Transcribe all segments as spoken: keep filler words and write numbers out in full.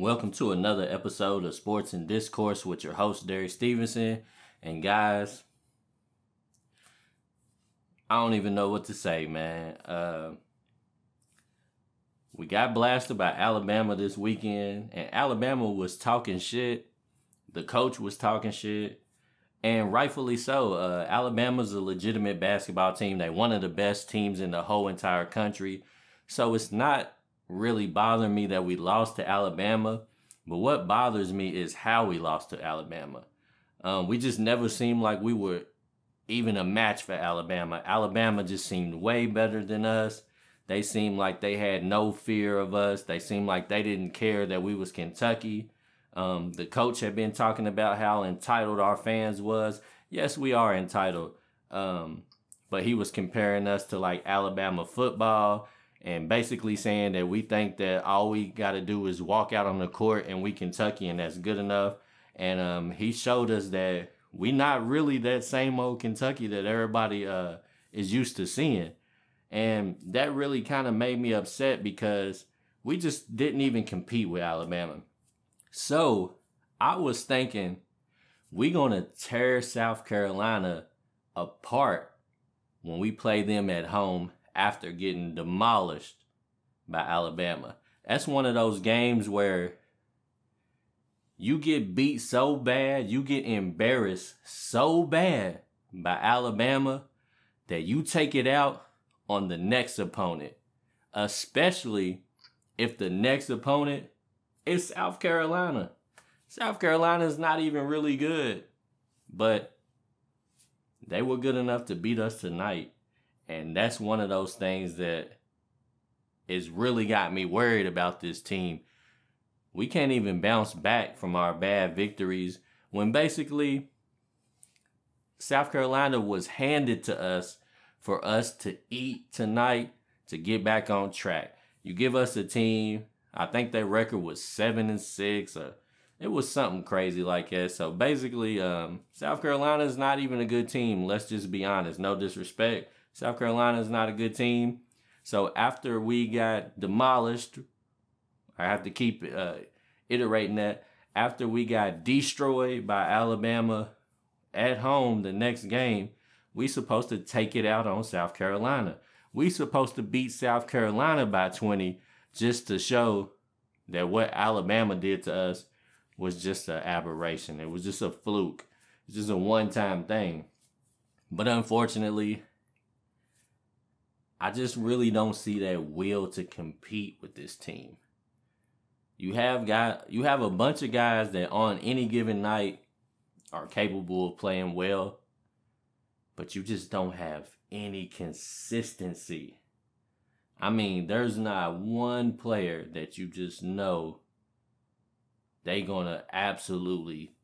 Welcome to another episode of Sports and Discourse with your host, Derry Stevenson. And guys, I don't even know what to say, man. Uh, we got blasted by Alabama this weekend, and Alabama was talking shit. The coach was talking shit, and rightfully so. Uh, Alabama's a legitimate basketball team. They're one of the best teams in the whole entire country, so it's not really bothering me that we lost to Alabama, but what bothers me is how we lost to Alabama. Um, we just never seemed like we were even a match for Alabama. Alabama just seemed way better than us. They seemed like they had no fear of us. They seemed like they didn't care that we was Kentucky. Um, the coach had been talking about how entitled our fans was. Yes, we are entitled, um, but he was comparing us to like Alabama football, and basically saying that we think that all we got to do is walk out on the court and we Kentucky and that's good enough. And um, he showed us that we not really that same old Kentucky that everybody uh, is used to seeing. And that really kind of made me upset because we just didn't even compete with Alabama. So I was thinking we going to tear South Carolina apart when we play them at home after getting demolished by Alabama. That's one of those games where you get beat so bad, you get embarrassed so bad by Alabama that you take it out on the next opponent, especially if the next opponent is South Carolina. South Carolina is not even really good, but they were good enough to beat us tonight. And that's one of those things that has really got me worried about this team. We can't even bounce back from our bad victories when basically South Carolina was handed to us for us to eat tonight to get back on track. You give us a team, I think their record was seven and six, or it was something crazy like that. So basically, um, South Carolina is not even a good team. Let's just be honest. No disrespect. South Carolina is not a good team. So after we got demolished, I have to keep uh, iterating that. After we got destroyed by Alabama at home the next game, we supposed to take it out on South Carolina. We supposed to beat South Carolina by twenty just to show that what Alabama did to us was just an aberration. It was just a fluke. It's just a one-time thing. But unfortunately, I just really don't see that will to compete with this team. You have got, you have a bunch of guys that on any given night are capable of playing well, but you just don't have any consistency. I mean, there's not one player that you just know they're going to absolutely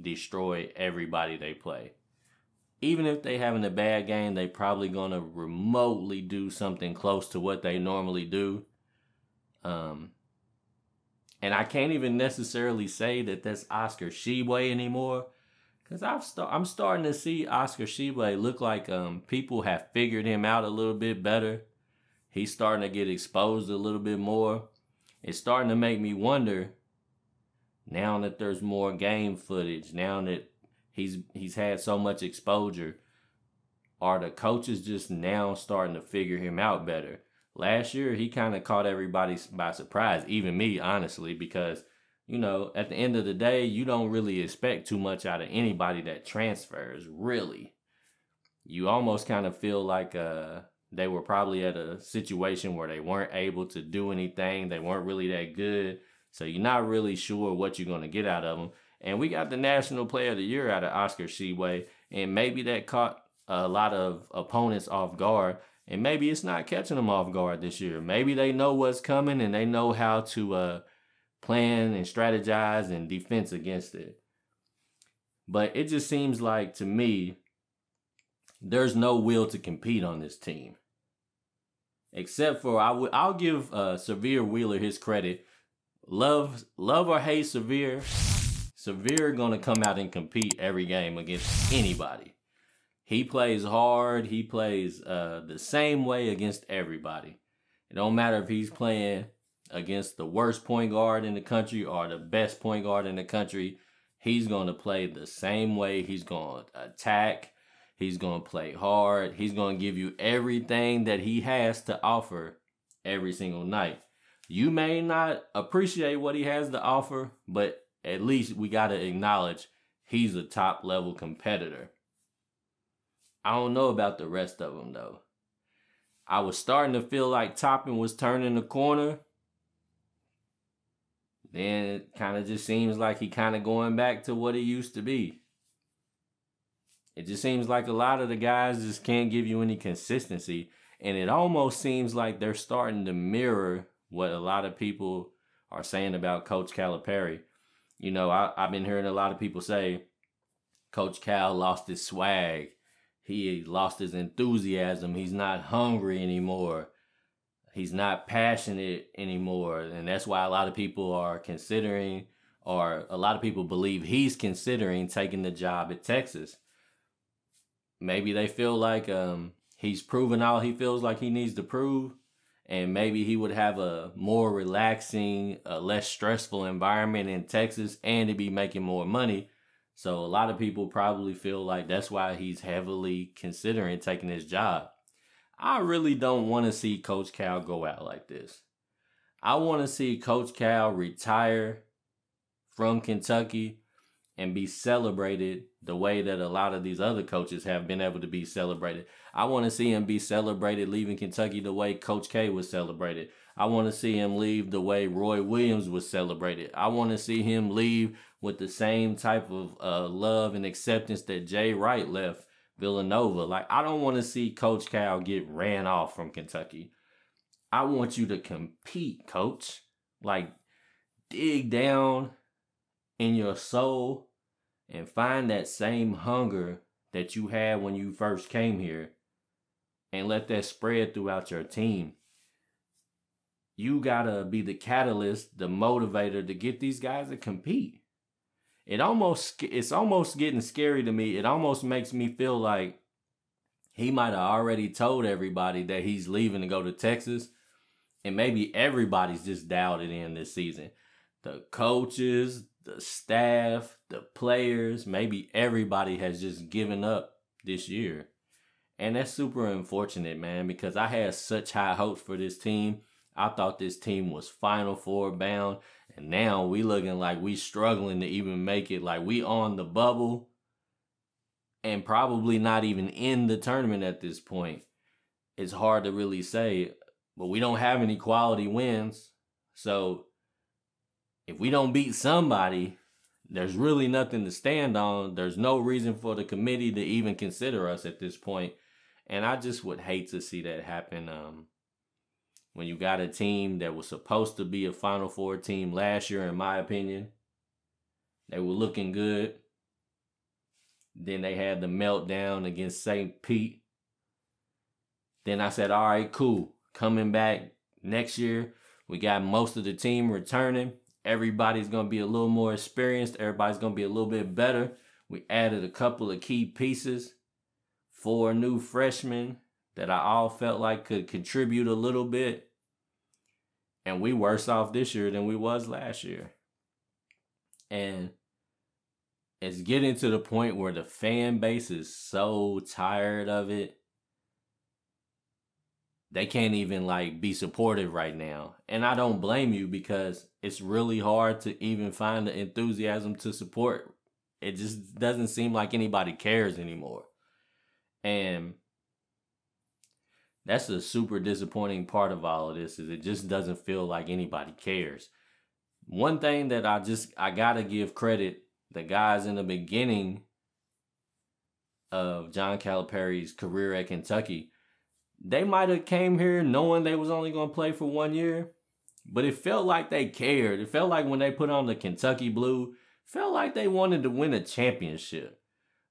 destroy everybody they play. Even if they having a bad game, they probably going to remotely do something close to what they normally do. Um, and I can't even necessarily say that that's Oscar Tshiebwe anymore, because I've st- I'm starting to see Oscar Tshiebwe look like um, people have figured him out a little bit better. He's starting to get exposed a little bit more. It's starting to make me wonder, now that there's more game footage, now that He's he's had so much exposure, are the coaches just now starting to figure him out better? Last year, he kind of caught everybody by surprise, even me, honestly, because, you know, at the end of the day, you don't really expect too much out of anybody that transfers, really. You almost kind of feel like uh, they were probably at a situation where they weren't able to do anything. They weren't really that good. So you're not really sure what you're going to get out of them. And we got the National Player of the Year out of Oscar Tshiebwe, and maybe that caught a lot of opponents off guard, and maybe it's not catching them off guard this year. Maybe they know what's coming, and they know how to uh, plan and strategize and defense against it. But it just seems like, to me, there's no will to compete on this team. Except for, I w- I'll give uh, Sahvir Wheeler his credit. Love, love or hate Sahvir, Sahvir going to come out and compete every game against anybody. He plays hard. He plays uh, the same way against everybody. It don't matter if he's playing against the worst point guard in the country or the best point guard in the country, he's going to play the same way. He's going to attack. He's going to play hard. He's going to give you everything that he has to offer every single night. You may not appreciate what he has to offer, but at least we got to acknowledge he's a top-level competitor. I don't know about the rest of them, though. I was starting to feel like Toppin was turning the corner. Then it kind of just seems like he kind of going back to what he used to be. It just seems like a lot of the guys just can't give you any consistency. And it almost seems like they're starting to mirror what a lot of people are saying about Coach Calipari. You know, I, I've been hearing a lot of people say Coach Cal lost his swag. He lost his enthusiasm. He's not hungry anymore. He's not passionate anymore. And that's why a lot of people are considering, or a lot of people believe he's considering taking the job at Texas. Maybe they feel like um, he's proven all he feels like he needs to prove. And maybe he would have a more relaxing, a less stressful environment in Texas, and he'd be making more money. So a lot of people probably feel like that's why he's heavily considering taking his job. I really don't want to see Coach Cal go out like this. I want to see Coach Cal retire from Kentucky and be celebrated the way that a lot of these other coaches have been able to be celebrated. I want to see him be celebrated leaving Kentucky the way Coach K was celebrated. I want to see him leave the way Roy Williams was celebrated. I want to see him leave with the same type of uh, love and acceptance that Jay Wright left Villanova. Like, I don't want to see Coach Cal get ran off from Kentucky. I want you to compete, Coach. Like, dig down in your soul and find that same hunger that you had when you first came here and let that spread throughout your team. You gotta be the catalyst, the motivator to get these guys to compete. It almost, it's almost getting scary to me. It almost makes me feel like he might have already told everybody that he's leaving to go to Texas, and maybe everybody's just dialed it in this season. The coaches, the staff, the players, maybe everybody has just given up this year. And that's super unfortunate, man, because I had such high hopes for this team. I thought this team was Final Four bound, and now we looking like we struggling to even make it. Like, we on the bubble and probably not even in the tournament at this point. It's hard to really say, but we don't have any quality wins. So if we don't beat somebody, there's really nothing to stand on. There's no reason for the committee to even consider us at this point. And I just would hate to see that happen. Um, When you got a team that was supposed to be a Final Four team last year, in my opinion, they were looking good. Then they had the meltdown against Saint Pete. Then I said, all right, cool. Coming back next year, we got most of the team returning. Everybody's going to be a little more experienced. Everybody's going to be a little bit better. We added a couple of key pieces, four new freshmen that I all felt like could contribute a little bit. And we worse off this year than we was last year. And it's getting to the point where the fan base is so tired of it. They can't even like be supportive right now. And I don't blame you, because it's really hard to even find the enthusiasm to support. It just doesn't seem like anybody cares anymore. And that's the super disappointing part of all of this, is it just doesn't feel like anybody cares. One thing that I just, I got to give credit, the guys in the beginning of John Calipari's career at Kentucky, they might have came here knowing they was only going to play for one year, but it felt like they cared. It felt like when they put on the Kentucky blue, it felt like they wanted to win a championship.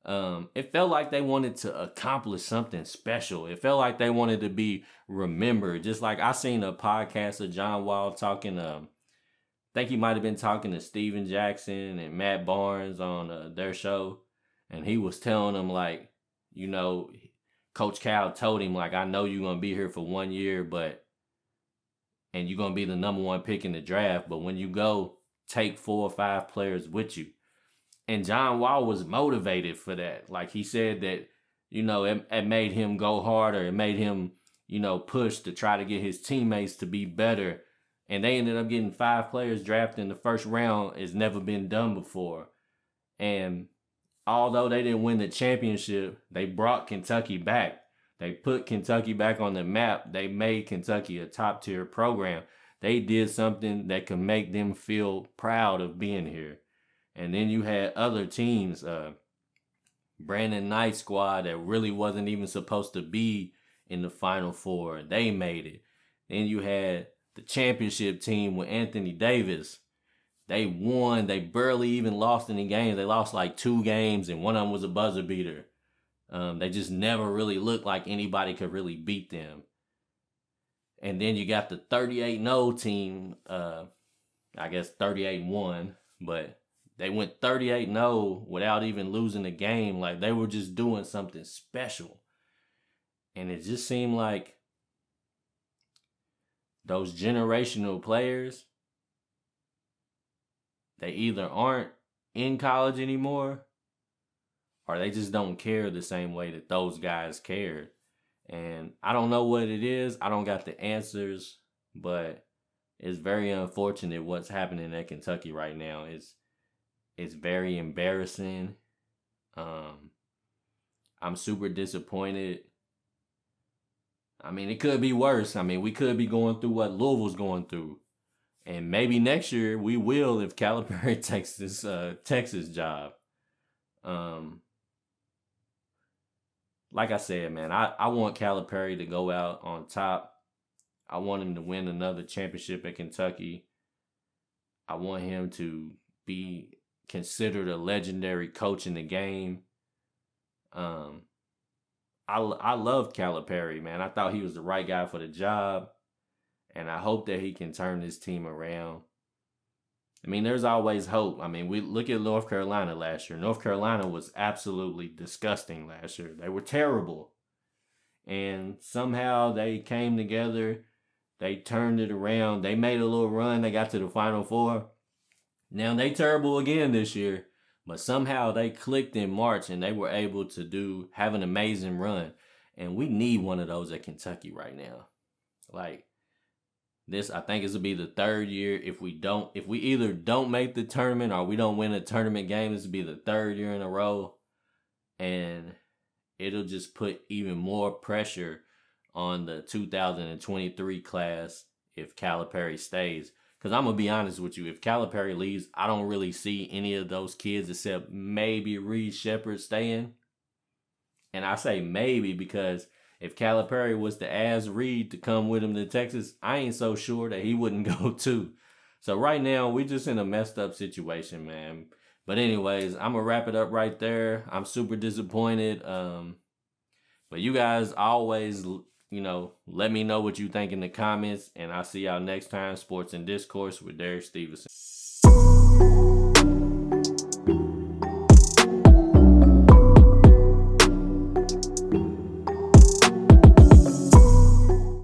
Um, it felt like they wanted to accomplish something special. It felt like they wanted to be remembered. Just like I seen a podcast of John Wall talking, um, I think he might have been talking to Steven Jackson and Matt Barnes on uh, their show. And he was telling them, like, you know, Coach Cal told him, like, I know you're going to be here for one year, but and you're going to be the number one pick in the draft. But when you go, take four or five players with you. And John Wall was motivated for that. Like he said that, you know, it, it made him go harder. It made him, you know, push to try to get his teammates to be better. And they ended up getting five players drafted in the first round. It's never been done before. And although they didn't win the championship, they brought Kentucky back. They put Kentucky back on the map. They made Kentucky a top-tier program. They did something that could make them feel proud of being here. And then you had other teams, uh, Brandon Knight squad that really wasn't even supposed to be in the Final Four. They made it. Then you had the championship team with Anthony Davis. They won. They barely even lost any games. They lost like two games, and one of them was a buzzer beater. Um, they just never really looked like anybody could really beat them. And then you got the thirty-eight and oh team, uh, I guess thirty-eight and one, but they went thirty-eight and oh without even losing a game. Like, they were just doing something special. And it just seemed like those generational players, they either aren't in college anymore or they just don't care the same way that those guys cared. And I don't know what it is. I don't got the answers, but it's very unfortunate what's happening at Kentucky right now. It's it's very embarrassing. Um, I'm super disappointed. I mean, it could be worse. I mean, we could be going through what Louisville's going through. And maybe next year we will if Calipari takes this uh, Texas job. Um, like I said, man, I, I want Calipari to go out on top. I want him to win another championship at Kentucky. I want him to be considered a legendary coach in the game. Um, I, I loved Calipari, man. I thought he was the right guy for the job. And I hope that he can turn this team around. I mean, there's always hope. I mean, we look at North Carolina last year. North Carolina was absolutely disgusting last year. They were terrible. And somehow they came together. They turned it around. They made a little run. They got to the Final Four. Now they terrible again this year. But somehow they clicked in March and they were able to do have an amazing run. And we need one of those at Kentucky right now. Like, this, I think, this will be the third year. If we don't, if we either don't make the tournament or we don't win a tournament game, this will be the third year in a row. And it'll just put even more pressure on the two thousand twenty-three class if Calipari stays. Because I'm going to be honest with you, if Calipari leaves, I don't really see any of those kids except maybe Reed Shepard staying. And I say maybe because if Calipari was to ask Reed to come with him to Texas, I ain't so sure that he wouldn't go too. So right now, we're just in a messed up situation, man. But anyways, I'm going to wrap it up right there. I'm super disappointed. Um, but you guys always, you know, let me know what you think in the comments. And I'll see y'all next time. Sports and Discourse with Derry Stevenson.